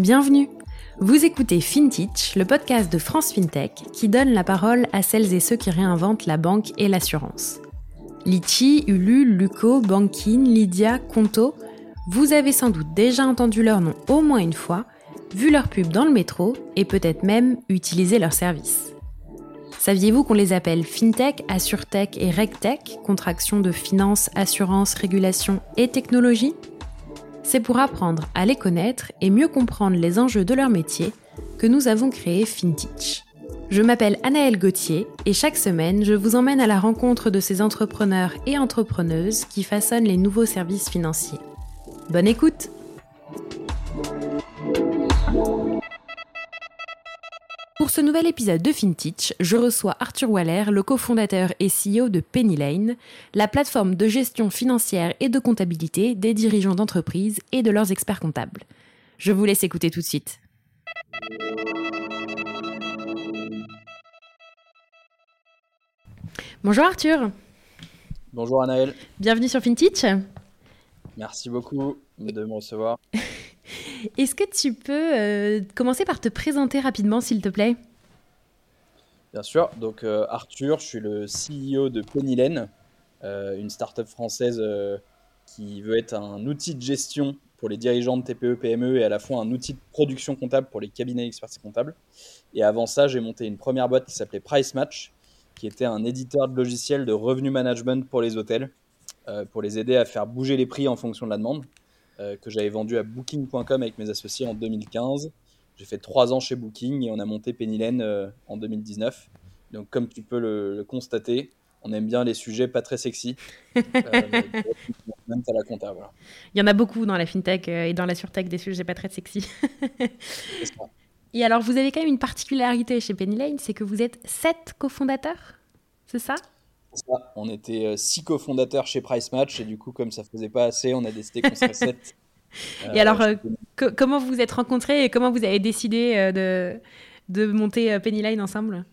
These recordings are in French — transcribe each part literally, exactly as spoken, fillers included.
Bienvenue. Vous écoutez FinTech, le podcast de France Fintech qui donne la parole à celles et ceux qui réinventent la banque et l'assurance. Liti, Ulu, Luko, Bankin, Lydia, Qonto, vous avez sans doute déjà entendu leur nom au moins une fois, vu leur pub dans le métro et peut-être même utilisé leurs services. Saviez-vous qu'on les appelle FinTech, AssureTech et RegTech, contraction de finance, assurance, régulation et technologie ? C'est pour apprendre à les connaître et mieux comprendre les enjeux de leur métier que nous avons créé FinTech. Je m'appelle Anaëlle Gauthier et chaque semaine, je vous emmène à la rencontre de ces entrepreneurs et entrepreneuses qui façonnent les nouveaux services financiers. Bonne écoute ! Pour ce nouvel épisode de FinTech, je reçois Arthur Waller, le cofondateur et C E O de PennyLane, la plateforme de gestion financière et de comptabilité des dirigeants d'entreprises et de leurs experts comptables. Je vous laisse écouter tout de suite. Bonjour Arthur. Bonjour Anaëlle. Bienvenue sur FinTech. Merci beaucoup de me recevoir. Est-ce que tu peux euh, commencer par te présenter rapidement, s'il te plaît ? Bien sûr. Donc euh, Arthur, je suis le C E O de PennyLane, euh, une start-up française euh, qui veut être un outil de gestion pour les dirigeants de T P E P M E et à la fois un outil de production comptable pour les cabinets d'expertise comptable. Et avant ça, j'ai monté une première boîte qui s'appelait Price Match, qui était un éditeur de logiciels de revenu management pour les hôtels, euh, pour les aider à faire bouger les prix en fonction de la demande. Que j'avais vendu à Booking point com avec mes associés en deux mille quinze. J'ai fait trois ans chez Booking et on a monté PennyLane euh, en deux mille dix-neuf. Donc, comme tu peux le, le constater, on aime bien les sujets pas très sexy. Euh, même à la compta, voilà. Il y en a beaucoup dans la fintech et dans la surtech des sujets pas très sexy. C'est ça. Et alors, vous avez quand même une particularité chez PennyLane, c'est que vous êtes sept cofondateurs, c'est ça ? Ça, on était six cofondateurs chez Price Match et du coup, comme ça ne faisait pas assez, on a décidé qu'on serait sept. Et euh, alors, euh, co- comment vous vous êtes rencontrés et comment vous avez décidé euh, de, de monter euh, PennyLane ensemble ?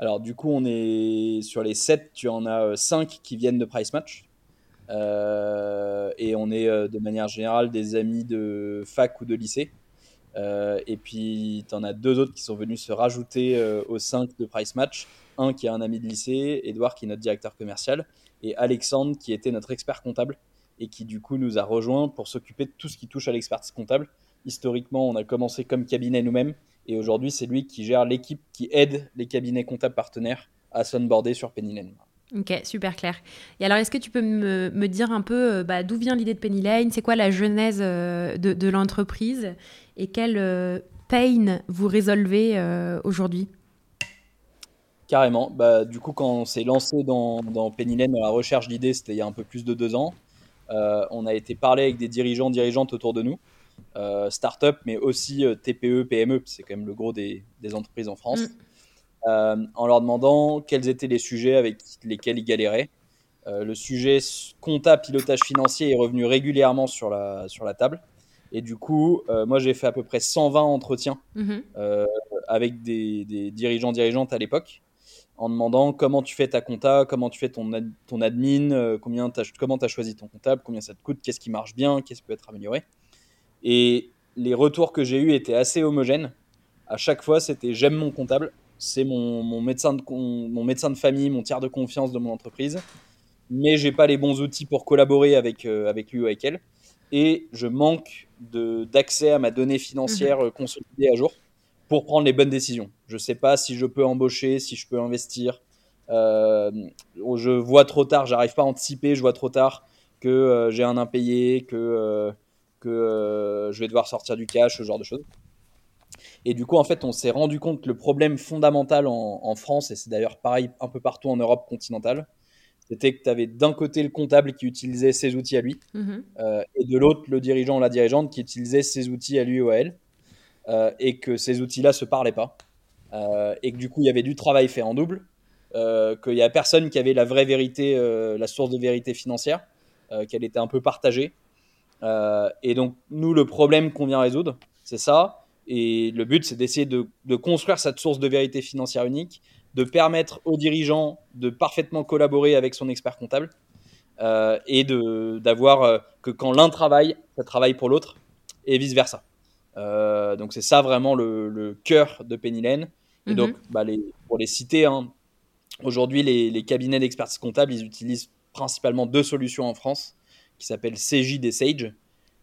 Alors, du coup, on est sur les sept, tu en as euh, cinq qui viennent de Price Match. Euh, et on est euh, de manière générale des amis de fac ou de lycée. Euh, et puis, tu en as deux autres qui sont venus se rajouter euh, aux cinq de Price Match. Un qui est un ami de lycée, Edouard qui est notre directeur commercial, et Alexandre qui était notre expert comptable et qui du coup nous a rejoints pour s'occuper de tout ce qui touche à l'expertise comptable. Historiquement, on a commencé comme cabinet nous-mêmes et aujourd'hui, c'est lui qui gère l'équipe qui aide les cabinets comptables partenaires à s'onboarder sur PennyLane. Ok, super clair. Et alors, est-ce que tu peux me, me dire un peu bah, d'où vient l'idée de PennyLane ? C'est quoi la genèse euh, de, de l'entreprise et quel euh, pain vous résolvez euh, aujourd'hui ? Carrément. Bah, du coup, quand on s'est lancé dans, dans PennyLane, dans la recherche d'idées, c'était il y a un peu plus de deux ans, euh, on a été parler avec des dirigeants, dirigeantes autour de nous, euh, start-up, mais aussi euh, T P E, P M E, c'est quand même le gros des, des entreprises en France, mm. euh, en leur demandant quels étaient les sujets avec lesquels ils galéraient. Euh, le sujet compta, pilotage financier est revenu régulièrement sur la, sur la table. Et du coup, euh, moi, j'ai fait à peu près cent vingt entretiens mm-hmm. euh, avec des, des dirigeants, dirigeantes à l'époque, en demandant comment tu fais ta compta, comment tu fais ton, ad- ton admin, euh, combien t'as, comment tu as choisi ton comptable, combien ça te coûte, qu'est-ce qui marche bien, qu'est-ce qui peut être amélioré. Et les retours que j'ai eus étaient assez homogènes. À chaque fois, c'était j'aime mon comptable, c'est mon, mon, médecin, de con, mon médecin de famille, mon tiers de confiance de mon entreprise, mais je n'ai pas les bons outils pour collaborer avec, euh, avec lui ou avec elle. Et je manque de, d'accès à ma donnée financière mmh. consolidée à jour. Pour prendre les bonnes décisions. Je ne sais pas si je peux embaucher, si je peux investir. Euh, je vois trop tard, je n'arrive pas à anticiper, je vois trop tard que euh, j'ai un impayé, que, euh, que euh, je vais devoir sortir du cash, ce genre de choses. Et du coup, en fait, on s'est rendu compte que le problème fondamental en, en France, et c'est d'ailleurs pareil un peu partout en Europe continentale, c'était que tu avais d'un côté le comptable qui utilisait ses outils à lui, mmh. euh, et de l'autre, le dirigeant ou la dirigeante qui utilisait ses outils à lui ou à elle. Euh, et que ces outils-là ne se parlaient pas, euh, et que du coup, il y avait du travail fait en double, euh, qu'il n'y a personne qui avait la vraie vérité, euh, la source de vérité financière, euh, qu'elle était un peu partagée. Euh, et donc, nous, le problème qu'on vient résoudre, c'est ça. Et le but, c'est d'essayer de, de construire cette source de vérité financière unique de permettre aux dirigeants de parfaitement collaborer avec son expert comptable euh, et de, d'avoir euh, que quand l'un travaille, ça travaille pour l'autre et vice-versa. Euh, donc, c'est ça vraiment le, le cœur de PennyLane. Et mmh. donc, bah, les, pour les citer, hein, aujourd'hui, les, les cabinets d'expertise comptable, ils utilisent principalement deux solutions en France qui s'appellent Cegid et Sage,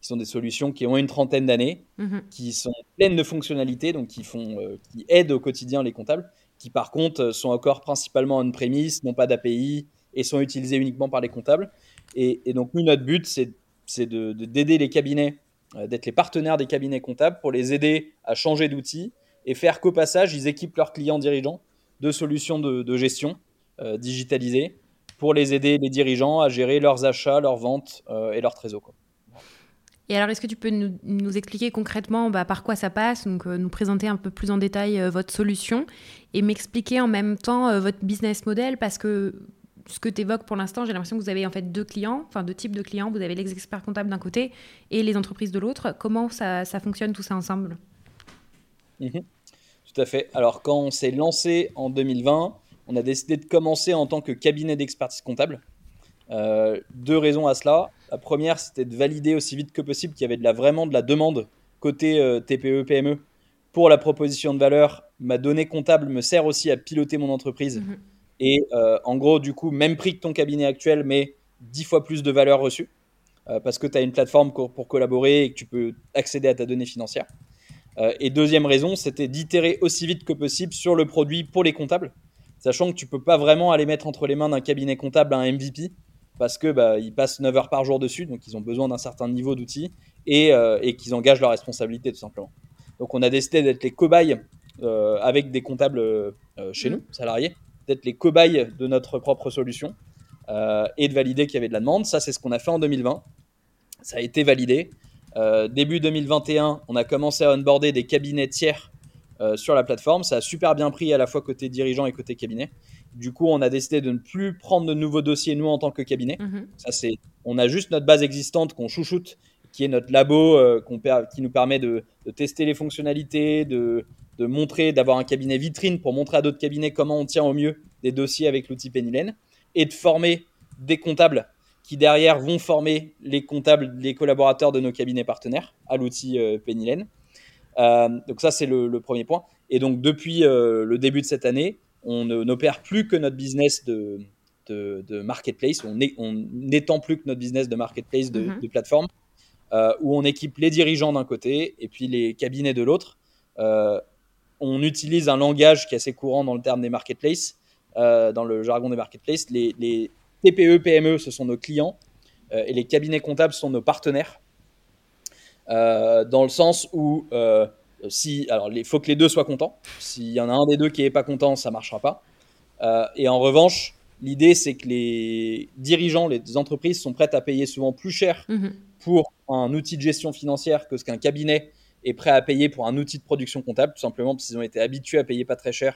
qui sont des solutions qui ont une trentaine d'années, mmh. qui sont pleines de fonctionnalités, donc qui, font, euh, qui aident au quotidien les comptables, qui par contre sont encore principalement on-premise, n'ont pas d'A P I et sont utilisés uniquement par les comptables. Et, et donc, nous, notre but, c'est, c'est de, de, d'aider les cabinets, euh, d'être les partenaires des cabinets comptables pour les aider à changer d'outil et faire qu'au passage, ils équipent leurs clients dirigeants de solutions de, de gestion euh, digitalisées pour les aider, les dirigeants, à gérer leurs achats, leurs ventes euh, et leur trésor. Quoi. Et alors, est-ce que tu peux nous, nous expliquer concrètement bah, par quoi ça passe, donc euh, nous présenter un peu plus en détail euh, votre solution et m'expliquer en même temps euh, votre business model, parce que ce que tu évoques pour l'instant, j'ai l'impression que vous avez en fait deux clients, enfin deux types de clients. Vous avez les experts comptables d'un côté et les entreprises de l'autre. Comment ça, ça fonctionne tout ça ensemble ? Mmh. Tout à fait. Alors, quand on s'est lancé en deux mille vingt, on a décidé de commencer en tant que cabinet d'expertise comptable. Euh, deux raisons à cela. La première, c'était de valider aussi vite que possible qu'il y avait de la, vraiment de la demande côté euh, T P E P M E pour la proposition de valeur. Ma donnée comptable me sert aussi à piloter mon entreprise. Mmh. Et euh, en gros, du coup, même prix que ton cabinet actuel, mais dix fois plus de valeur reçue euh, parce que tu as une plateforme co- pour collaborer et que tu peux accéder à ta donnée financière. Euh, et deuxième raison, c'était d'itérer aussi vite que possible sur le produit pour les comptables, sachant que tu ne peux pas vraiment aller mettre entre les mains d'un cabinet comptable un M V P parce qu'ils bah, passent neuf heures par jour dessus, donc ils ont besoin d'un certain niveau d'outils et, euh, et qu'ils engagent leurs responsabilités tout simplement. Donc on a décidé d'être les cobayes euh, avec des comptables euh, chez nous, salariés, d'être les cobayes de notre propre solution euh, et de valider qu'il y avait de la demande. Ça, c'est ce qu'on a fait en deux mille vingt. Ça a été validé. Euh, début deux mille vingt et un, on a commencé à onboarder des cabinets tiers euh, sur la plateforme. Ça a super bien pris à la fois côté dirigeant et côté cabinet. Du coup, on a décidé de ne plus prendre de nouveaux dossiers, nous, en tant que cabinet. Mm-hmm. Ça, c'est, on a juste notre base existante qu'on chouchoute, qui est notre labo, euh, qu'on per... qui nous permet de, de tester les fonctionnalités, de, de montrer, d'avoir un cabinet vitrine pour montrer à d'autres cabinets comment on tient au mieux des dossiers avec l'outil PennyLane et de former des comptables qui derrière vont former les comptables, les collaborateurs de nos cabinets partenaires à l'outil euh, PennyLane. Euh, donc ça, c'est le, le premier point. Et donc depuis euh, le début de cette année, on ne, n'opère plus que notre business de, de, de marketplace, on, est, on n'étend plus que notre business de marketplace, de, mm-hmm. de plateforme, euh, où on équipe les dirigeants d'un côté et puis les cabinets de l'autre. Euh, on utilise un langage qui est assez courant dans le terme des marketplaces, euh, dans le jargon des marketplaces, les, les T P E P M E, ce sont nos clients euh, et les cabinets comptables sont nos partenaires euh, dans le sens où euh, si, alors, il faut que les deux soient contents. S'il y en a un des deux qui n'est pas content, ça ne marchera pas. Euh, et en revanche, l'idée, c'est que les dirigeants, les entreprises sont prêtes à payer souvent plus cher mmh. pour un outil de gestion financière que ce qu'un cabinet est prêt à payer pour un outil de production comptable, tout simplement parce qu'ils ont été habitués à payer pas très cher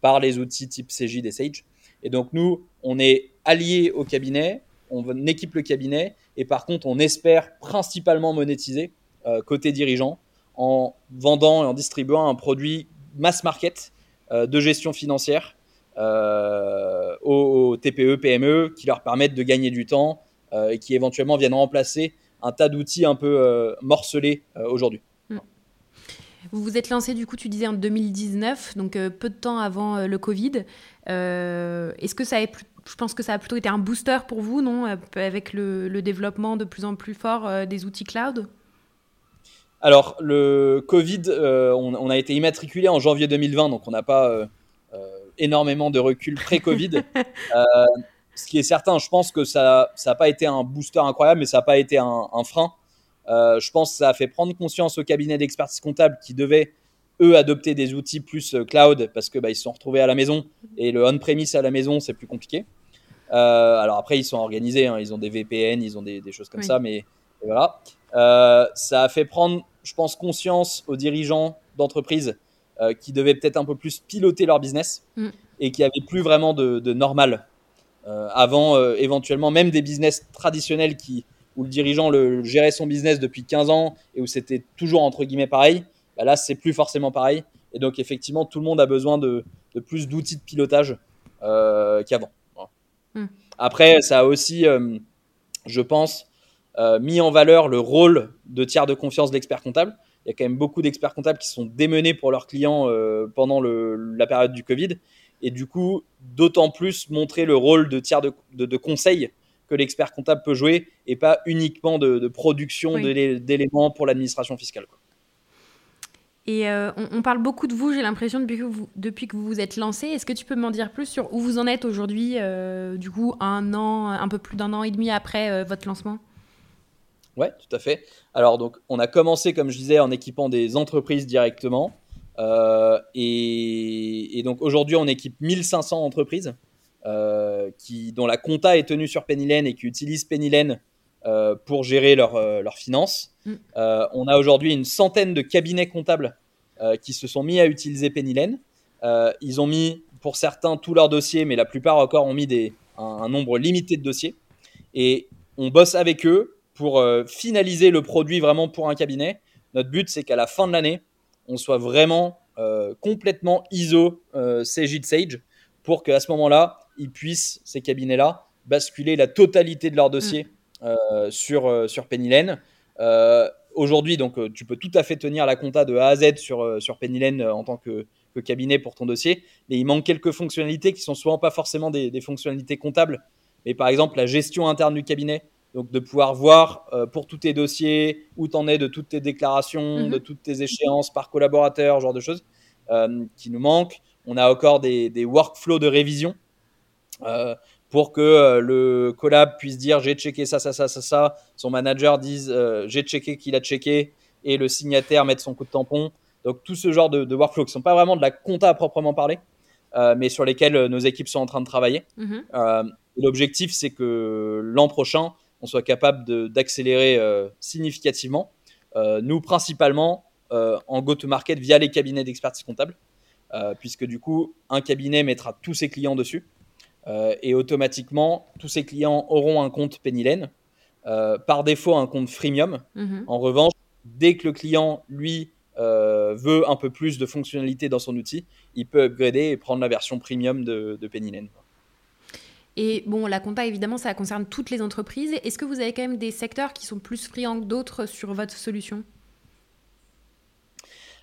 par les outils type Cegid et Sage. Et donc, nous, on est alliés au cabinet, on équipe le cabinet et par contre, on espère principalement monétiser euh, côté dirigeant en vendant et en distribuant un produit mass market euh, de gestion financière euh, aux, aux T P E P M E qui leur permettent de gagner du temps euh, et qui éventuellement viennent remplacer un tas d'outils un peu euh, morcelés euh, aujourd'hui. Vous vous êtes lancé, du coup, tu disais en deux mille dix-neuf, donc euh, peu de temps avant euh, le Covid. Euh, est-ce que ça a, je pense que ça a plutôt été un booster pour vous, non, avec le, le développement de plus en plus fort euh, des outils cloud ? Alors, le Covid, euh, on, on a été immatriculé en janvier deux mille vingt, donc on n'a pas euh, euh, énormément de recul pré-Covid. euh, ce qui est certain, je pense que ça n'a pas été un booster incroyable, mais ça n'a pas été un, un frein. Euh, je pense que ça a fait prendre conscience aux cabinets d'expertise comptable qui devaient, eux, adopter des outils plus cloud parce qu'ils bah, se sont retrouvés à la maison et le on-premise à la maison, c'est plus compliqué. Euh, alors après, ils sont organisés, hein, ils ont des V P N, ils ont des, des choses comme oui. ça, mais voilà. Euh, ça a fait prendre, je pense, conscience aux dirigeants d'entreprises euh, qui devaient peut-être un peu plus piloter leur business mm. et qui n'avaient plus vraiment de, de normal. Euh, avant, euh, éventuellement, même des business traditionnels qui... où le dirigeant le, gérait son business depuis quinze ans et où c'était toujours entre guillemets pareil, bah là, c'est plus forcément pareil. Et donc, effectivement, tout le monde a besoin de, de plus d'outils de pilotage euh, qu'avant. Voilà. Mmh. Après, ça a aussi, euh, je pense, euh, mis en valeur le rôle de tiers de confiance de l'expert comptable. Il y a quand même beaucoup d'experts comptables qui sont démenés pour leurs clients euh, pendant le, la période du Covid. Et du coup, d'autant plus montrer le rôle de tiers de, de, de conseil que l'expert comptable peut jouer et pas uniquement de, de production oui. d'éléments pour l'administration fiscale. Quoi. Et euh, on, on parle beaucoup de vous, j'ai l'impression, depuis que vous depuis que vous, vous êtes lancé. Est-ce que tu peux m'en dire plus sur où vous en êtes aujourd'hui, euh, du coup, un an, un peu plus d'un an et demi après euh, votre lancement ? Ouais, tout à fait. Alors, donc, on a commencé, comme je disais, en équipant des entreprises directement. Euh, et, et donc, aujourd'hui, on équipe mille cinq cents entreprises euh, qui, dont la compta est tenue sur PennyLane et qui utilisent PennyLane euh, pour gérer leurs euh, leur finances. Mm. Euh, on a aujourd'hui une centaine de cabinets comptables euh, qui se sont mis à utiliser PennyLane. Euh, ils ont mis, pour certains, tous leurs dossiers, mais la plupart encore ont mis des, un, un nombre limité de dossiers. Et on bosse avec eux pour euh, finaliser le produit vraiment pour un cabinet. Notre but, c'est qu'à la fin de l'année, on soit vraiment euh, complètement I S O euh, Cegid Sage pour qu'à ce moment-là, ils puissent, ces cabinets-là, basculer la totalité de leur dossier mmh. euh, sur, euh, sur PennyLane. Euh, aujourd'hui, donc, euh, tu peux tout à fait tenir la compta de A à Z sur, euh, sur PennyLane euh, en tant que, que cabinet pour ton dossier, mais il manque quelques fonctionnalités qui ne sont souvent pas forcément des, des fonctionnalités comptables, mais par exemple la gestion interne du cabinet. Donc, de pouvoir voir euh, pour tous tes dossiers, où tu en es de toutes tes déclarations, mmh. de toutes tes échéances par collaborateur, genre de choses euh, qui nous manquent. On a encore des, des workflows de révision euh, pour que euh, le collab puisse dire « j'ai checké ça, ça, ça, ça, ça ». Son manager dise euh, « j'ai checké qu'il a checké » et le signataire mette son coup de tampon. Donc, tout ce genre de, de workflows qui ne sont pas vraiment de la compta à proprement parler, euh, mais sur lesquels nos équipes sont en train de travailler. Mmh. Euh, et l'objectif, c'est que l'an prochain, on soit capable de, d'accélérer euh, significativement. Euh, nous, principalement, euh, en go-to-market via les cabinets d'expertise comptable, euh, puisque du coup, un cabinet mettra tous ses clients dessus euh, et automatiquement, tous ses clients auront un compte PennyLane, euh, par défaut un compte freemium. Mm-hmm. En revanche, dès que le client, lui, euh, veut un peu plus de fonctionnalités dans son outil, il peut upgrader et prendre la version premium de, de PennyLane. Et bon, la compta, évidemment, ça concerne toutes les entreprises. Est-ce que vous avez quand même des secteurs qui sont plus friands que d'autres sur votre solution ?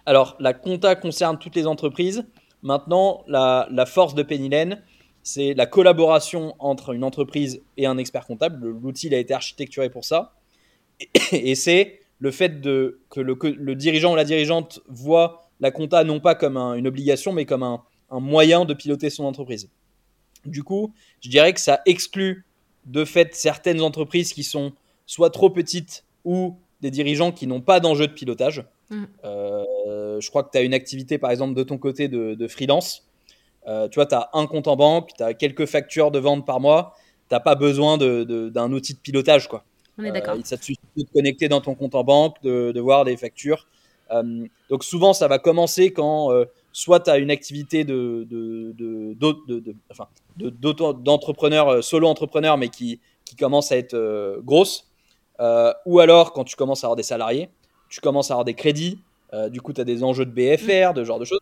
Alors, la compta concerne toutes les entreprises. Maintenant, la, la force de PennyLane, c'est la collaboration entre une entreprise et un expert comptable. L'outil il a été architecturé pour ça. Et, et c'est le fait de, que, le, que le dirigeant ou la dirigeante voit la compta non pas comme un, une obligation, mais comme un, un moyen de piloter son entreprise. Du coup, je dirais que ça exclut de fait certaines entreprises qui sont soit trop petites ou des dirigeants qui n'ont pas d'enjeu de pilotage. Mmh. Euh, je crois que tu as une activité, par exemple, de ton côté de, de freelance. Euh, tu vois, tu as un compte en banque, tu as quelques factures de vente par mois. Tu n'as pas besoin de, de, d'un outil de pilotage, quoi. On est d'accord. Euh, ça te suffit de te connecter dans ton compte en banque, de, de voir des factures. Euh, donc souvent, ça va commencer quand... Euh, soit tu as une activité de, de, de, de, de, enfin, de, d'entrepreneur, euh, solo-entrepreneur, mais qui, qui commence à être euh, grosse. Euh, ou alors, quand tu commences à avoir des salariés, tu commences à avoir des crédits. Euh, du coup, tu as des enjeux de B F R, de ce genre de choses.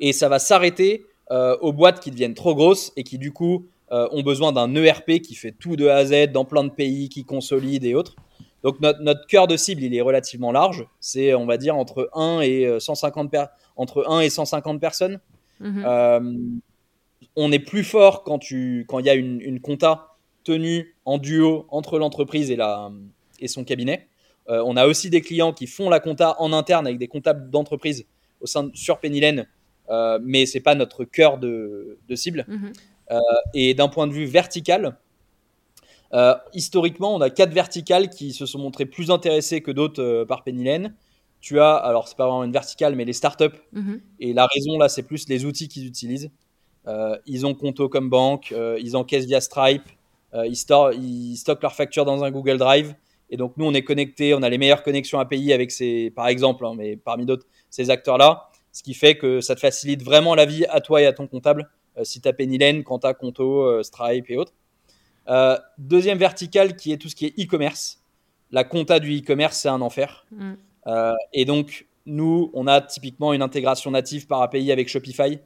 Et ça va s'arrêter euh, aux boîtes qui deviennent trop grosses et qui, du coup, euh, ont besoin d'un E R P qui fait tout de A à Z dans plein de pays, qui consolide et autres. Donc, notre, notre cœur de cible, il est relativement large. C'est, on va dire, entre un et cent cinquante, per- entre un et cent cinquante personnes. Mmh. Euh, on est plus fort quand tu, quand il y a une, une compta tenue en duo entre l'entreprise et, la, et son cabinet. Euh, on a aussi des clients qui font la compta en interne avec des comptables d'entreprise au sein de, sur PennyLane, euh, mais ce n'est pas notre cœur de, de cible. Mmh. Euh, et d'un point de vue vertical, Euh, historiquement, on a quatre verticales qui se sont montrées plus intéressées que d'autres euh, par PennyLane. Tu as, alors c'est pas vraiment une verticale, mais les startups. Mm-hmm. Et la raison là, c'est plus les outils qu'ils utilisent. Euh, ils ont Qonto comme banque, euh, ils encaissent via Stripe, euh, ils, store, ils stockent leurs factures dans un Google Drive. Et donc nous, on est connectés, on a les meilleures connexions A P I avec ces, par exemple, hein, mais parmi d'autres, ces acteurs-là. Ce qui fait que ça te facilite vraiment la vie à toi et à ton comptable euh, si tu as PennyLane, quand tu as Qonto, euh, Stripe et autres. Euh, deuxième verticale qui est tout ce qui est e-commerce. La compta du e-commerce, c'est un enfer. Mm. Euh, et donc, nous, on a typiquement une intégration native par A P I avec Shopify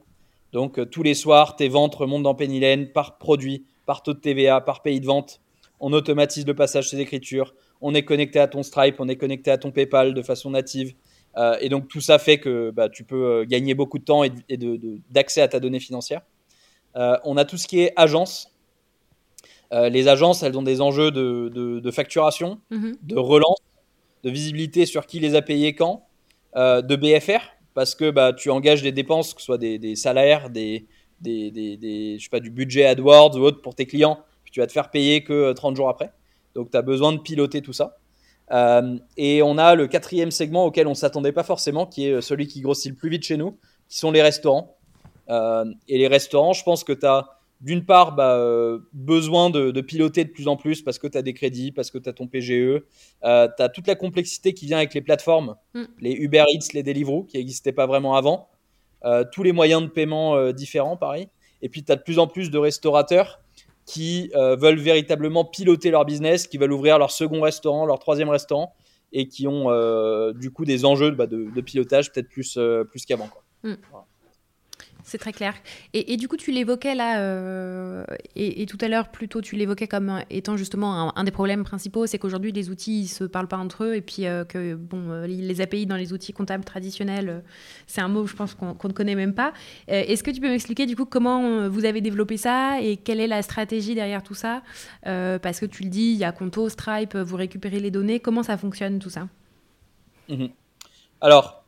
Donc, tous les soirs, tes ventes remontent dans PennyLane par produit, par taux de T V A, par pays de vente. On automatise le passage des écritures. On est connecté à ton Stripe, on est connecté à ton PayPal de façon native. Euh, et donc, tout ça fait que bah, tu peux gagner beaucoup de temps et, et de, de, d'accès à ta donnée financière. Euh, on a tout ce qui est agence. Euh, les agences, elles ont des enjeux de, de, de facturation, mmh. de relance, de visibilité sur qui les a payés quand, euh, de B F R, parce que bah, tu engages des dépenses, que ce soit des, des salaires, des, des, des, des, je sais pas, du budget AdWords ou autre pour tes clients, puis tu vas te faire payer que trente jours après. Donc, tu as besoin de piloter tout ça. Euh, et on a le quatrième segment auquel on ne s'attendait pas forcément, qui est celui qui grossit le plus vite chez nous, qui sont les restaurants. Euh, et les restaurants, je pense que tu as d'une part bah, euh, besoin de, de piloter de plus en plus parce que tu as des crédits, parce que tu as ton P G E, euh, tu as toute la complexité qui vient avec les plateformes, mm. les Uber Eats, les Deliveroo, qui n'existaient pas vraiment avant, euh, tous les moyens de paiement euh, différents, pareil. Et puis, tu as de plus en plus de restaurateurs qui euh, veulent véritablement piloter leur business, qui veulent ouvrir leur second restaurant, leur troisième restaurant, et qui ont euh, du coup des enjeux bah, de, de pilotage peut-être plus, euh, plus qu'avant, quoi. Mm. Voilà. C'est très clair. Et, et du coup, tu l'évoquais là, euh, et, et tout à l'heure, plutôt, tu l'évoquais comme étant justement un, un des problèmes principaux, c'est qu'aujourd'hui, les outils, ils se parlent pas entre eux, et puis euh, que bon, les A P I dans les outils comptables traditionnels, c'est un mot, je pense, qu'on, qu'on ne connaît même pas. Euh, est-ce que tu peux m'expliquer, du coup, comment vous avez développé ça, et quelle est la stratégie derrière tout ça ? euh, Parce que tu le dis, il y a Qonto, Stripe, vous récupérez les données, comment ça fonctionne tout ça ? Mmh. Alors,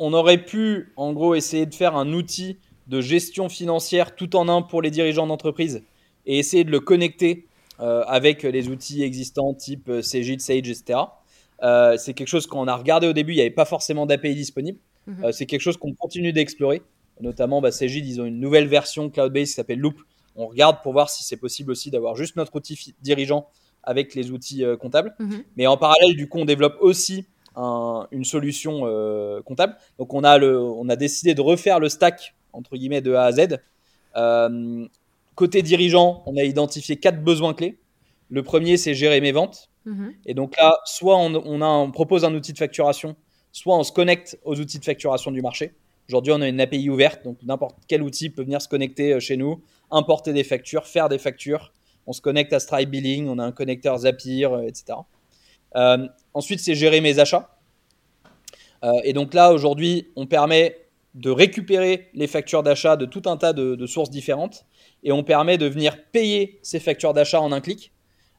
on aurait pu, en gros, essayer de faire un outil de gestion financière tout en un pour les dirigeants d'entreprise et essayer de le connecter euh, avec les outils existants type Cegid, Sage, et cetera. Euh, c'est quelque chose qu'on a regardé au début, il n'y avait pas forcément d'A P I disponible. Mm-hmm. Euh, c'est quelque chose qu'on continue d'explorer. Notamment, bah, Cegid, ils ont une nouvelle version cloud-based qui s'appelle Loop. On regarde pour voir si c'est possible aussi d'avoir juste notre outil fi- dirigeant avec les outils euh, comptables. Mm-hmm. Mais en parallèle, du coup, on développe aussi Un, une solution euh, comptable. Donc, on a, le, on a décidé de refaire le stack, entre guillemets, de A à Z. Euh, côté dirigeant, on a identifié quatre besoins clés. Le premier, c'est gérer mes ventes. Mm-hmm. Et donc là, soit on, on, a, on propose un outil de facturation, soit on se connecte aux outils de facturation du marché. Aujourd'hui, on a une A P I ouverte, donc n'importe quel outil peut venir se connecter chez nous, importer des factures, faire des factures. On se connecte à Stripe Billing, on a un connecteur Zapier, et cetera. Euh, ensuite, c'est gérer mes achats. Euh, et donc là, aujourd'hui, on permet de récupérer les factures d'achat de tout un tas de, de sources différentes et on permet de venir payer ces factures d'achat en un clic.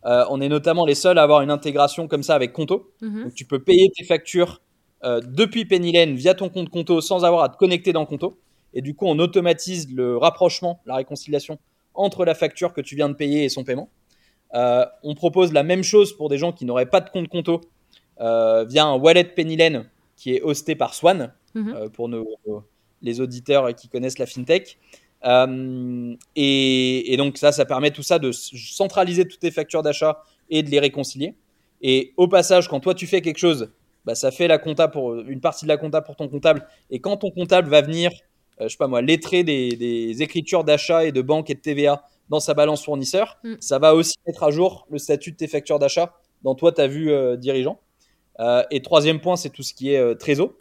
Euh, on est notamment les seuls à avoir une intégration comme ça avec Qonto. Mm-hmm. Donc, tu peux payer tes factures euh, depuis PennyLane via ton compte Qonto sans avoir à te connecter dans Qonto. Et du coup, on automatise le rapprochement, la réconciliation entre la facture que tu viens de payer et son paiement. Euh, on propose la même chose pour des gens qui n'auraient pas de compte Qonto euh, via un wallet PennyLane qui est hosté par Swan, mm-hmm. euh, pour nos, nos, les auditeurs qui connaissent la FinTech. Euh, et, et donc ça, ça permet tout ça de centraliser toutes tes factures d'achat et de les réconcilier. Et au passage, quand toi tu fais quelque chose, bah, ça fait la compta pour, une partie de la compta pour ton comptable. Et quand ton comptable va venir, euh, je sais pas moi, lettrer des, des écritures d'achat et de banque et de T V A dans sa balance fournisseur, mm. ça va aussi mettre à jour le statut de tes factures d'achat dans toi, ta vue euh, dirigeant. Euh, et troisième point, c'est tout ce qui est euh, trésor.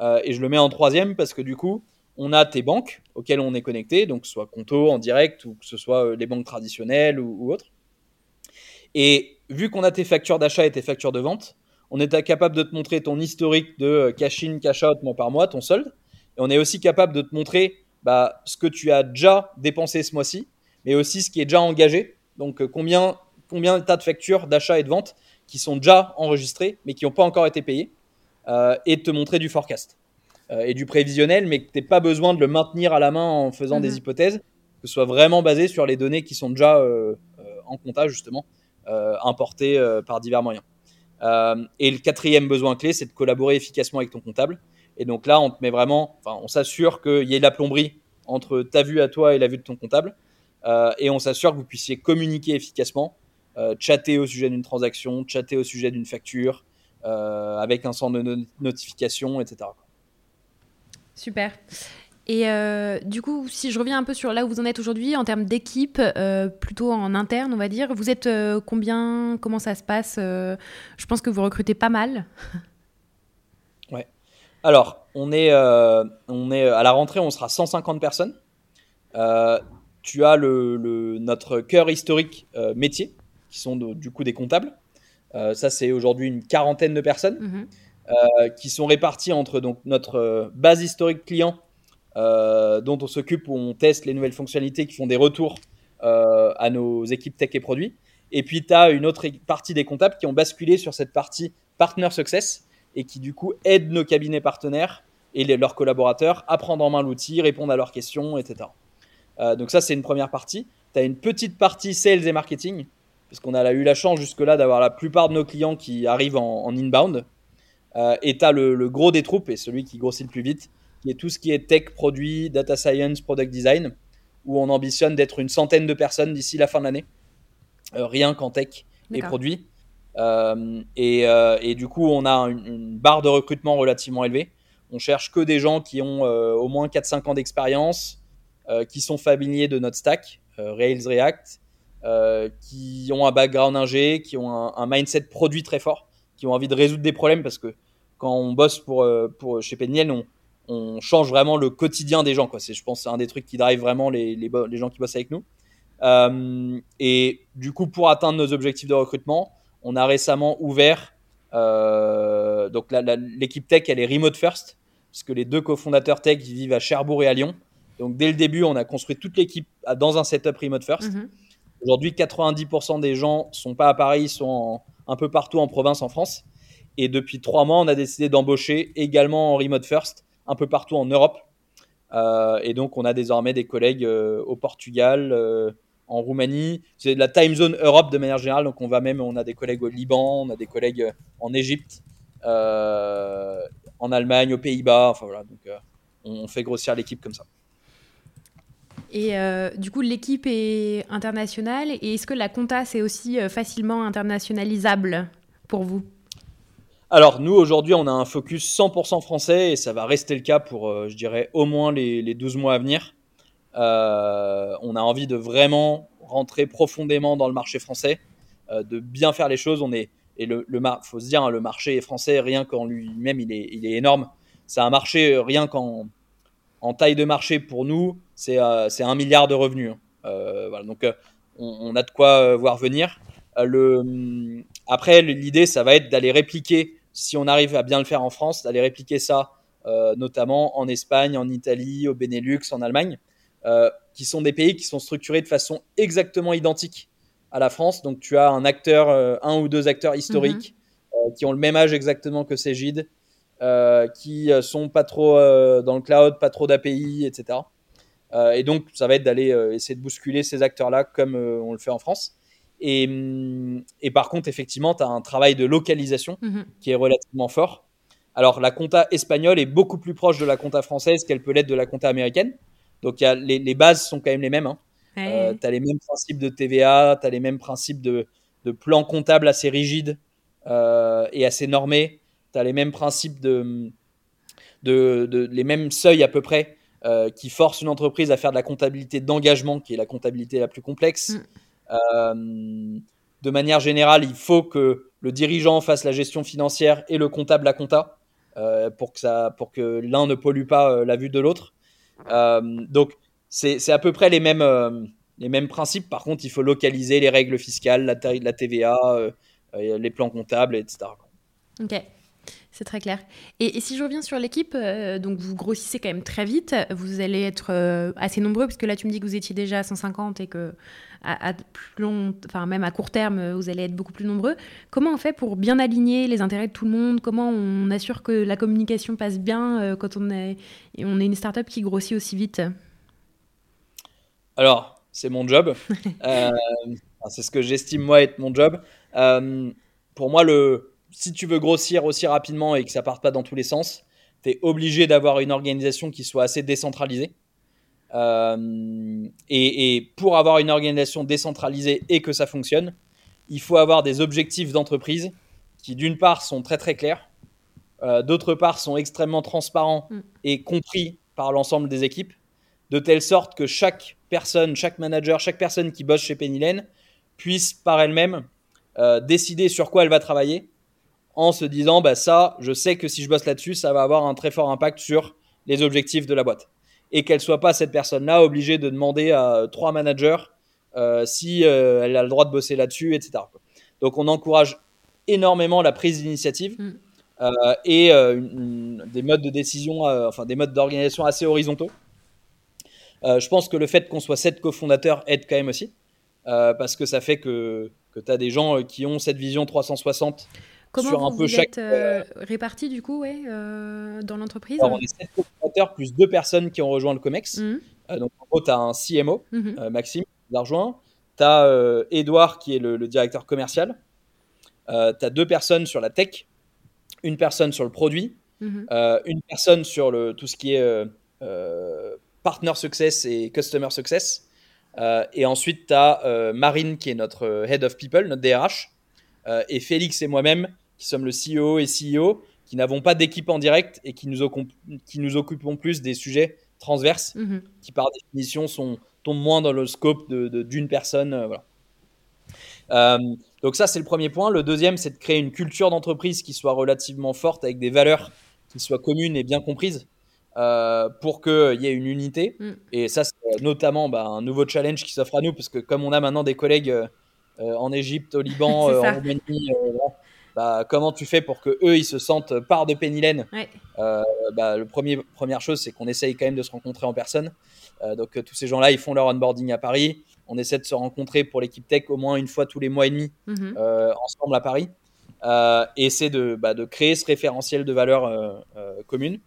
Euh, et je le mets en troisième parce que du coup, on a tes banques auxquelles on est connecté, donc que ce soit Qonto en direct ou que ce soit euh, les banques traditionnelles ou, ou autres. Et vu qu'on a tes factures d'achat et tes factures de vente, on est capable de te montrer ton historique de euh, cash in, cash out, mois par mois, ton solde. Et on est aussi capable de te montrer bah, ce que tu as déjà dépensé ce mois-ci, mais aussi ce qui est déjà engagé. Donc, combien, combien de tas de factures d'achat et de vente qui sont déjà enregistrées, mais qui n'ont pas encore été payées, euh, et de te montrer du forecast euh, et du prévisionnel, mais que tu n'aies pas besoin de le maintenir à la main en faisant mmh. des hypothèses, que ce soit vraiment basé sur les données qui sont déjà euh, euh, en compta, justement, euh, importées euh, par divers moyens. Euh, et le quatrième besoin clé, c'est de collaborer efficacement avec ton comptable. Et donc là, on te met vraiment, enfin, on s'assure qu'il y ait la plomberie entre ta vue à toi et la vue de ton comptable. Euh, et on s'assure que vous puissiez communiquer efficacement, euh, chatter au sujet d'une transaction, chatter au sujet d'une facture, euh, avec un centre de no- notification, et cetera. Super. Et euh, du coup, si je reviens un peu sur là où vous en êtes aujourd'hui, en termes d'équipe, euh, plutôt en interne, on va dire, vous êtes euh, combien ? Comment ça se passe ? euh, Je pense que vous recrutez pas mal. Ouais. Alors, on est, euh, on est à la rentrée, on sera cent cinquante personnes. Euh, tu as le, le, notre cœur historique euh, métier, qui sont de, du coup des comptables. Euh, ça, c'est aujourd'hui une quarantaine de personnes mm-hmm. euh, qui sont réparties entre donc, notre base historique client euh, dont on s'occupe, où on teste les nouvelles fonctionnalités qui font des retours euh, à nos équipes tech et produits. Et puis, tu as une autre partie des comptables qui ont basculé sur cette partie Partner Success et qui, du coup, aident nos cabinets partenaires et les, leurs collaborateurs à prendre en main l'outil, répondre à leurs questions, et cetera. Euh, donc ça, c'est une première partie. Tu as une petite partie Sales et Marketing parce qu'on a eu la chance jusque-là d'avoir la plupart de nos clients qui arrivent en, en inbound. Euh, et tu as le, le gros des troupes et celui qui grossit le plus vite, qui est tout ce qui est tech, produit, data science, product design, où on ambitionne d'être une centaine de personnes d'ici la fin de l'année, euh, rien qu'en tech D'accord. et produits. Euh, et, euh, et du coup, on a une, une barre de recrutement relativement élevée. On cherche que des gens qui ont euh, au moins quatre à cinq ans d'expérience, euh, qui sont familiers de notre stack, euh, Rails, React, Euh, qui ont un background ingé, qui ont un, un mindset produit très fort, qui ont envie de résoudre des problèmes parce que quand on bosse pour, pour, chez PennyLane, on, on change vraiment le quotidien des gens, quoi. C'est, je pense, un des trucs qui drive vraiment les, les, les gens qui bossent avec nous. Euh, et du coup, pour atteindre nos objectifs de recrutement, on a récemment ouvert, euh, donc la, la, l'équipe tech, elle est remote first, parce que les deux cofondateurs tech vivent à Cherbourg et à Lyon. Donc, dès le début, on a construit toute l'équipe dans un setup remote first. Mm-hmm. Aujourd'hui, quatre-vingt-dix pour cent des gens ne sont pas à Paris, sont en, un peu partout en province, en France. Et depuis trois mois, on a décidé d'embaucher également en remote first, un peu partout en Europe. Euh, et donc, on a désormais des collègues euh, au Portugal, euh, en Roumanie. C'est de la time zone Europe de manière générale. Donc, on va même, on a des collègues au Liban, on a des collègues en Égypte, euh, en Allemagne, aux Pays-Bas. Enfin voilà, donc euh, on fait grossir l'équipe comme ça. Et euh, du coup, l'équipe est internationale. Et est-ce que la compta, c'est aussi facilement internationalisable pour vous ? Alors, nous, aujourd'hui, on a un focus cent pour cent français et ça va rester le cas pour, euh, je dirais, au moins les, les douze mois à venir. Euh, on a envie de vraiment rentrer profondément dans le marché français, euh, de bien faire les choses. On est, et le, le mar- faut se dire, hein, le marché français, rien qu'en lui-même, il est, il est énorme. C'est un marché, rien qu'en en taille de marché pour nous, c'est, euh, c'est un milliard de revenus. Euh, voilà, donc, euh, on, on a de quoi euh, voir venir. Euh, le, après, l'idée, ça va être d'aller répliquer, si on arrive à bien le faire en France, d'aller répliquer ça, euh, notamment en Espagne, en Italie, au Benelux, en Allemagne, euh, qui sont des pays qui sont structurés de façon exactement identique à la France. Donc, tu as un acteur, euh, un ou deux acteurs historiques mmh. euh, qui ont le même âge exactement que Cegid, Euh, qui sont pas trop euh, dans le cloud, pas trop d'A P I, et cetera. Euh, et donc, ça va être d'aller euh, essayer de bousculer ces acteurs-là comme euh, on le fait en France. Et, et par contre, effectivement, tu as un travail de localisation mm-hmm. qui est relativement fort. Alors, la compta espagnole est beaucoup plus proche de la compta française qu'elle peut l'être de la compta américaine. Donc, y a les, les bases sont quand même les mêmes. Hein. Hey. Euh, tu as les mêmes principes de T V A, tu as les mêmes principes de, de plan comptable assez rigide euh, et assez normé. Tu as les mêmes principes, de, de, de, les mêmes seuils à peu près euh, qui forcent une entreprise à faire de la comptabilité d'engagement, qui est la comptabilité la plus complexe. Mmh. Euh, de manière générale, il faut que le dirigeant fasse la gestion financière et le comptable la compta euh, pour, que ça, pour que l'un ne pollue pas euh, la vue de l'autre. Euh, donc, c'est, c'est à peu près les mêmes, euh, les mêmes principes. Par contre, il faut localiser les règles fiscales, la, ta- la T V A, euh, euh, les plans comptables, et cetera. Ok. C'est très clair. Et, et si je reviens sur l'équipe, euh, donc vous grossissez quand même très vite. Vous allez être euh, assez nombreux, puisque là, tu me dis que vous étiez déjà à cent cinquante et que à, à plus long, enfin, même à court terme, vous allez être beaucoup plus nombreux. Comment on fait pour bien aligner les intérêts de tout le monde ? Comment on assure que la communication passe bien euh, quand on est, on est une start-up qui grossit aussi vite ? Alors, c'est mon job. euh, c'est ce que j'estime, moi, être mon job. Euh, pour moi, le... si tu veux grossir aussi rapidement et que ça ne parte pas dans tous les sens, tu es obligé d'avoir une organisation qui soit assez décentralisée. Euh, et, et pour avoir une organisation décentralisée et que ça fonctionne, il faut avoir des objectifs d'entreprise qui, d'une part, sont très, très clairs, euh, d'autre part, sont extrêmement transparents et compris par l'ensemble des équipes, de telle sorte que chaque personne, chaque manager, chaque personne qui bosse chez PennyLane puisse par elle-même euh, décider sur quoi elle va travailler, en se disant bah, ça, je sais que si je bosse là-dessus, ça va avoir un très fort impact sur les objectifs de la boîte. Et qu'elle ne soit pas, cette personne-là, obligée de demander à trois managers euh, si euh, elle a le droit de bosser là-dessus, et cetera. Donc, on encourage énormément la prise d'initiative mm. euh, et euh, une, une, des modes de décision, euh, enfin des modes d'organisation assez horizontaux. Euh, je pense que le fait qu'on soit sept cofondateurs aide quand même aussi, euh, parce que ça fait que, que tu as des gens qui ont cette vision trois cent soixante. Comment sur vous, un vous peu êtes chaque... euh, répartis du coup ouais, euh, dans l'entreprise? Alors, on est sept cofondateurs plus deux personnes qui ont rejoint le COMEX. Mmh. Euh, donc en gros, tu as un C M O, mmh. euh, Maxime, qui l'a rejoint. Tu as euh, Edouard, qui est le, le directeur commercial. Euh, tu as deux personnes sur la tech, une personne sur le produit, mmh. euh, une personne sur le, tout ce qui est euh, euh, partner success et customer success. Euh, et ensuite, tu as euh, Marine, qui est notre head of people, notre D R H. Euh, et Félix et moi-même, qui sommes le C E O et C E O, qui n'avons pas d'équipe en direct et qui nous, occu- qui nous occupons plus des sujets transverses, mmh. qui par définition sont, tombent moins dans le scope de, de, d'une personne. Euh, voilà. euh, donc ça, c'est le premier point. Le deuxième, c'est de créer une culture d'entreprise qui soit relativement forte, avec des valeurs qui soient communes et bien comprises, euh, pour qu'il y ait une unité. Mmh. Et ça, c'est notamment bah, un nouveau challenge qui s'offre à nous, parce que comme on a maintenant des collègues euh, en Égypte, au Liban, euh, en Roumanie... Euh, voilà, bah, comment tu fais pour que eux ils se sentent part de PennyLane? Ouais. Euh, bah, le premier première chose, c'est qu'on essaye quand même de se rencontrer en personne. Euh, donc tous ces gens-là, ils font leur onboarding à Paris. On essaie de se rencontrer pour l'équipe tech au moins une fois tous les mois et demi, mm-hmm. euh, ensemble à Paris. Euh, et c'est de bah, de créer ce référentiel de valeurs euh, euh, communes.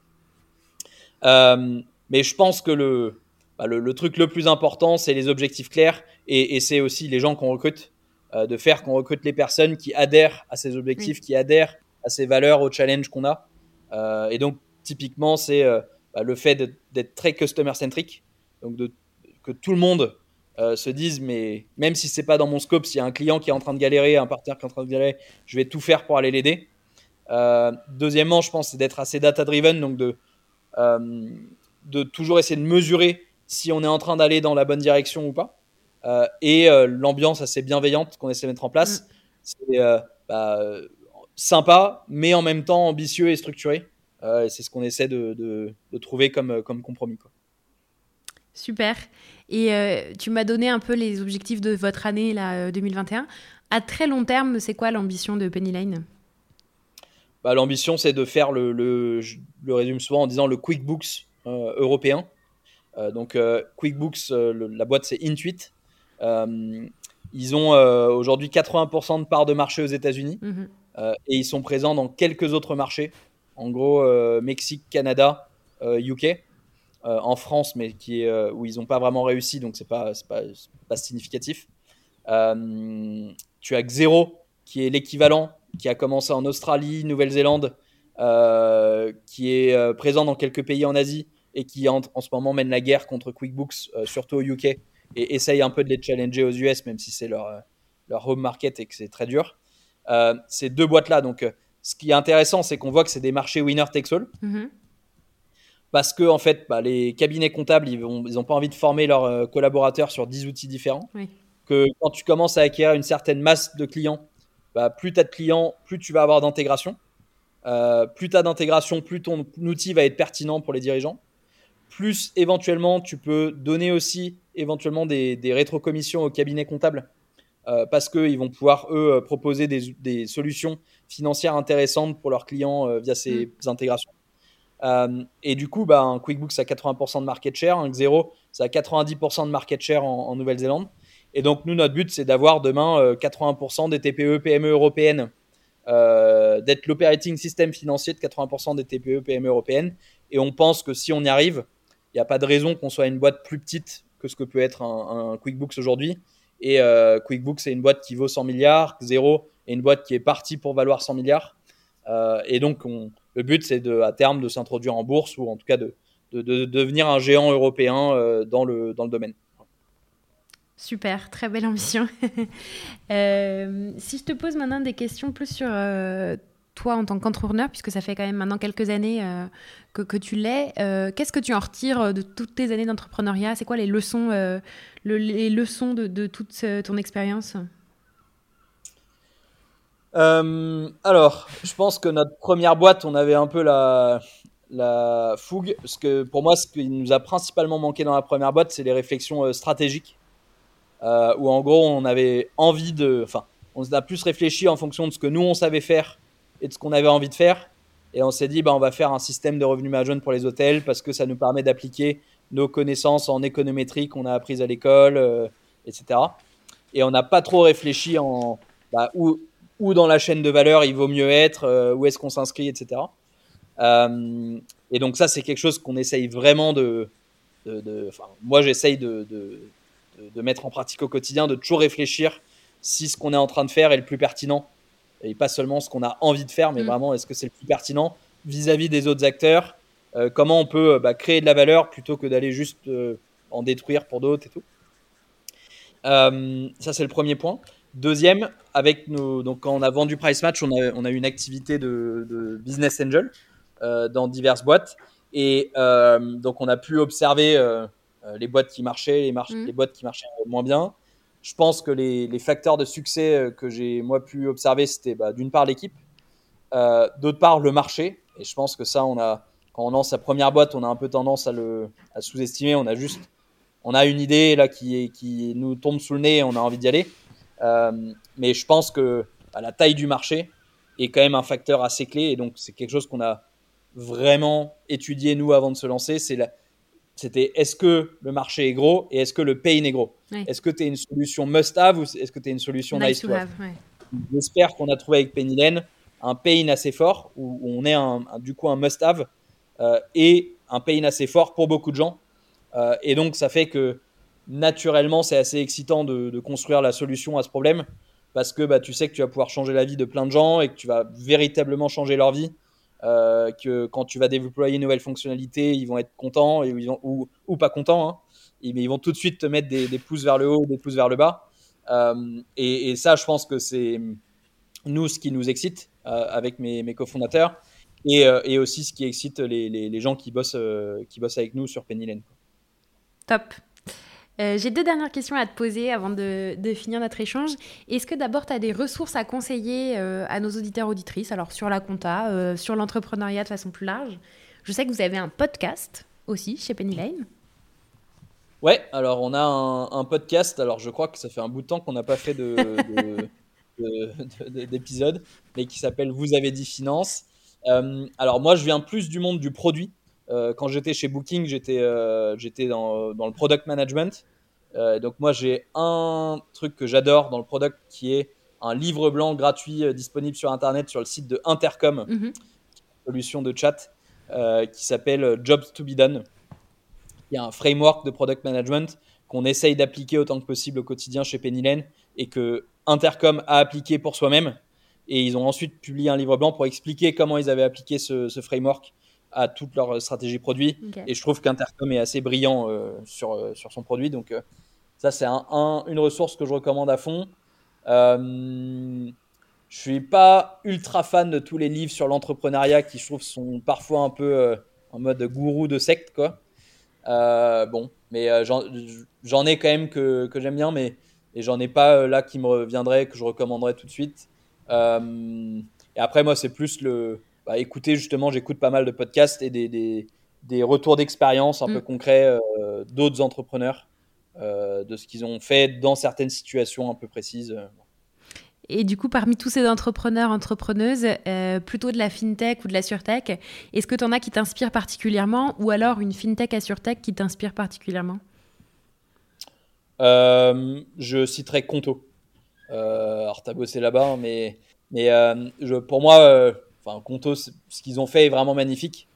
Euh, mais je pense que le, bah, le le truc le plus important, c'est les objectifs clairs et, et c'est aussi les gens qu'on recrute. De faire qu'on recrute les personnes qui adhèrent à ces objectifs, oui. qui adhèrent à ces valeurs, aux challenges qu'on a. Euh, et donc, typiquement, c'est euh, bah, le fait de, d'être très customer-centric, donc de, que tout le monde euh, se dise, mais même si ce n'est pas dans mon scope, s'il y a un client qui est en train de galérer, un partenaire qui est en train de galérer, je vais tout faire pour aller l'aider. Euh, deuxièmement, je pense, c'est d'être assez data-driven, donc de, euh, de toujours essayer de mesurer si on est en train d'aller dans la bonne direction ou pas. Euh, et euh, l'ambiance assez bienveillante qu'on essaie de mettre en place, mmh. c'est euh, bah, sympa, mais en même temps ambitieux et structuré. Euh, et c'est ce qu'on essaie de, de, de trouver comme, comme compromis, quoi. Super. Et euh, tu m'as donné un peu les objectifs de votre année là, deux mille vingt et un. À très long terme, c'est quoi l'ambition de PennyLane ? Bah, l'ambition, c'est de faire le, le, je le résume souvent en disant le QuickBooks euh, européen. Euh, donc euh, QuickBooks, euh, le, la boîte, c'est Intuit. Euh, ils ont euh, aujourd'hui quatre-vingts pour cent de parts de marché aux États-Unis, mmh. euh, et ils sont présents dans quelques autres marchés, en gros euh, Mexique, Canada, euh, U K, euh, en France, mais qui est, euh, où ils n'ont pas vraiment réussi, donc c'est pas c'est pas, c'est pas significatif. Euh, tu as Xero qui est l'équivalent, qui a commencé en Australie, Nouvelle-Zélande, euh, qui est euh, présent dans quelques pays en Asie et qui en, en ce moment mène la guerre contre QuickBooks, euh, surtout au U K. Et essaye un peu de les challenger aux U S, même si c'est leur, leur home market et que c'est très dur. Euh, ces deux boîtes-là, donc, ce qui est intéressant, c'est qu'on voit que c'est des marchés winner takes all, mm-hmm. parce que en fait, bah, les cabinets comptables, ils n'ont ils ont pas envie de former leurs collaborateurs sur dix outils différents. Oui. Que quand tu commences à acquérir une certaine masse de clients, bah, plus tu as de clients, plus tu vas avoir d'intégration. Euh, plus tu as d'intégration, plus ton outil va être pertinent pour les dirigeants. Plus, éventuellement, tu peux donner aussi éventuellement des, des rétrocommissions aux cabinets comptables euh, parce qu'ils vont pouvoir, eux, proposer des, des solutions financières intéressantes pour leurs clients euh, via ces mmh. intégrations. Euh, et du coup, bah, un QuickBooks a quatre-vingts pour cent de market share, un Xero, ça a quatre-vingt-dix pour cent de market share en, en Nouvelle-Zélande. Et donc, nous, notre but, c'est d'avoir demain euh, quatre-vingts pour cent des T P E P M E européennes, euh, d'être l'operating system financier de quatre-vingts pour cent des T P E P M E européennes. Et on pense que si on y arrive, il n'y a pas de raison qu'on soit une boîte plus petite que ce que peut être un, un QuickBooks aujourd'hui. Et euh, QuickBooks, c'est une boîte qui vaut cent milliards, Xero est une boîte qui est partie pour valoir cent milliards. Euh, et donc, on, le but, c'est de, à terme de s'introduire en bourse ou en tout cas de, de, de, de devenir un géant européen euh, dans, le, dans le domaine. Super, très belle ambition. euh, si je te pose maintenant des questions plus sur... Euh... toi, en tant qu'entrepreneur, puisque ça fait quand même maintenant quelques années euh, que, que tu l'es, euh, qu'est-ce que tu en retires de toutes tes années d'entrepreneuriat ? C'est quoi les leçons, euh, le, les leçons de, de toute ton expérience ? Euh, alors, je pense que notre première boîte, on avait un peu la, la fougue. Parce que pour moi, ce qui nous a principalement manqué dans la première boîte, c'est les réflexions euh, stratégiques. Euh, où en gros, on avait envie de... Enfin, on a plus réfléchi en fonction de ce que nous, on savait faire et de ce qu'on avait envie de faire. Et on s'est dit, bah, on va faire un système de revenu management pour les hôtels parce que ça nous permet d'appliquer nos connaissances en économétrie qu'on a apprises à l'école, euh, et cetera. Et on n'a pas trop réfléchi en... Bah, où, où dans la chaîne de valeur il vaut mieux être, euh, où est-ce qu'on s'inscrit, et cetera. Euh, et donc ça, c'est quelque chose qu'on essaye vraiment de... de, de enfin, moi, j'essaye de, de, de, de mettre en pratique au quotidien, de toujours réfléchir si ce qu'on est en train de faire est le plus pertinent. Et pas seulement ce qu'on a envie de faire, mais mmh. vraiment, est-ce que c'est le plus pertinent vis-à-vis des autres acteurs, euh, comment on peut bah, créer de la valeur plutôt que d'aller juste euh, en détruire pour d'autres et tout. Euh, ça, c'est le premier point. Deuxième, avec nos, donc quand on a vendu Price Match, on a, on a eu une activité de, de business angel euh, dans diverses boîtes. Et euh, donc, on a pu observer euh, les boîtes qui marchaient, les, march- mmh. les boîtes qui marchaient moins bien. Je pense que les, les facteurs de succès que j'ai moi pu observer, c'était bah, d'une part l'équipe, euh, d'autre part le marché. Et je pense que ça, on a, quand on lance sa première boîte, on a un peu tendance à le à sous-estimer. On a juste, on a une idée là qui, est, qui nous tombe sous le nez et on a envie d'y aller. Euh, mais je pense que à la taille du marché est quand même un facteur assez clé, et donc c'est quelque chose qu'on a vraiment étudié nous avant de se lancer. C'est la, c'était est-ce que le marché est gros et est-ce que le pain est gros, ouais. Est-ce que tu es une solution must-have ou est-ce que tu es une solution nice, nice to have, have. Ouais. J'espère qu'on a trouvé avec PennyLane un pain assez fort où, où on est un, un, du coup un must-have euh, et un pain assez fort pour beaucoup de gens, euh, et donc ça fait que naturellement, c'est assez excitant de, de construire la solution à ce problème parce que bah, tu sais que tu vas pouvoir changer la vie de plein de gens et que tu vas véritablement changer leur vie. Euh, que quand tu vas déployer une nouvelle fonctionnalité, ils vont être contents et, ils vont, ou, ou pas contents, hein, et, mais ils vont tout de suite te mettre des, des pouces vers le haut, des pouces vers le bas. Euh, et, et ça, je pense que c'est nous ce qui nous excite euh, avec mes, mes cofondateurs et, euh, et aussi ce qui excite les, les, les gens qui bossent, euh, qui bossent avec nous sur PennyLane. Top. Euh, j'ai deux dernières questions à te poser avant de, de finir notre échange. Est-ce que d'abord, tu as des ressources à conseiller euh, à nos auditeurs auditrices, alors sur la compta, euh, sur l'entrepreneuriat de façon plus large? Je sais que vous avez un podcast aussi chez PennyLane. Ouais, alors on a un, un podcast. Alors je crois que ça fait un bout de temps qu'on n'a pas fait de, de, de, de, de, d'épisode, mais qui s'appelle « Vous avez dit finance ». Euh, alors moi, je viens plus du monde du produit. Euh, quand j'étais chez Booking, j'étais, euh, j'étais dans, dans le product management. Euh, donc moi, j'ai un truc que j'adore dans le product qui est un livre blanc gratuit euh, disponible sur Internet sur le site de Intercom, mm-hmm. solution de chat, euh, qui s'appelle « Jobs to be done ». Il y a un framework de product management qu'on essaye d'appliquer autant que possible au quotidien chez PennyLane et que Intercom a appliqué pour soi-même. Et ils ont ensuite publié un livre blanc pour expliquer comment ils avaient appliqué ce, ce framework à toute leur stratégie produit. Okay. Et je trouve qu'Intercom est assez brillant euh, sur, euh, sur son produit. Donc, euh, ça, c'est un, un, une ressource que je recommande à fond. Euh, je suis pas ultra fan de tous les livres sur l'entrepreneuriat qui, je trouve, sont parfois un peu euh, en mode gourou de secte, quoi. Euh, bon, mais euh, j'en, j'en ai quand même que, que j'aime bien, mais et j'en ai pas euh, là qui me reviendrait, que je recommanderais tout de suite. Euh, et après, moi, c'est plus le... Bah, écoutez, justement, j'écoute pas mal de podcasts et des, des, des retours d'expérience un mmh. peu concrets euh, d'autres entrepreneurs, euh, de ce qu'ils ont fait dans certaines situations un peu précises. Et du coup, parmi tous ces entrepreneurs, entrepreneuses, euh, plutôt de la FinTech ou de la AssureTech, est-ce que tu en as qui t'inspirent particulièrement ou alors une FinTech AssureTech qui t'inspire particulièrement? euh, Je citerai Qonto. Euh, alors, tu as bossé là-bas, mais, mais euh, je, pour moi... Euh, Enfin, Qonto, ce qu'ils ont fait est vraiment magnifique.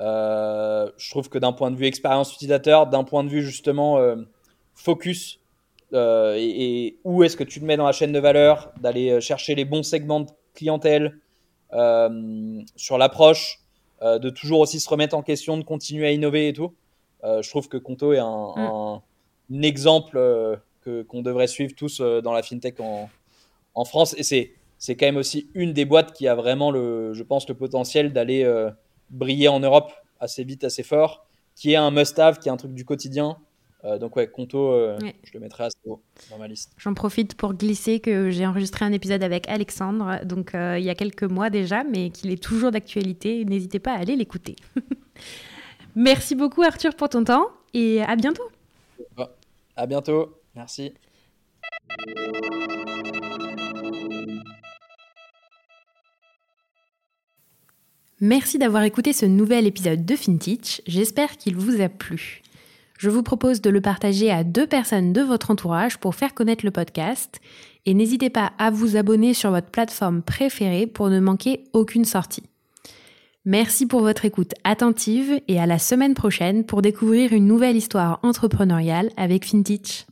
Euh, je trouve que d'un point de vue expérience utilisateur, d'un point de vue justement euh, focus, euh, et, et où est-ce que tu te mets dans la chaîne de valeur, d'aller chercher les bons segments de clientèle, euh, sur l'approche, euh, de toujours aussi se remettre en question, de continuer à innover et tout. Euh, je trouve que Qonto est un, mmh. un, un exemple euh, que, qu'on devrait suivre tous euh, dans la fintech en, en France. Et c'est... c'est quand même aussi une des boîtes qui a vraiment, le, je pense, le potentiel d'aller euh, briller en Europe assez vite, assez fort, qui est un must-have, qui est un truc du quotidien, Euh, donc ouais, Qonto, euh, ouais. je le mettrai assez haut dans ma liste. J'en profite pour glisser que j'ai enregistré un épisode avec Alexandre, donc euh, il y a quelques mois déjà, mais qu'il est toujours d'actualité. N'hésitez pas à aller l'écouter. Merci beaucoup Arthur pour ton temps et à bientôt. Bon, à bientôt, merci. Merci d'avoir écouté ce nouvel épisode de FinTech, j'espère qu'il vous a plu. Je vous propose de le partager à deux personnes de votre entourage pour faire connaître le podcast et n'hésitez pas à vous abonner sur votre plateforme préférée pour ne manquer aucune sortie. Merci pour votre écoute attentive et à la semaine prochaine pour découvrir une nouvelle histoire entrepreneuriale avec FinTech.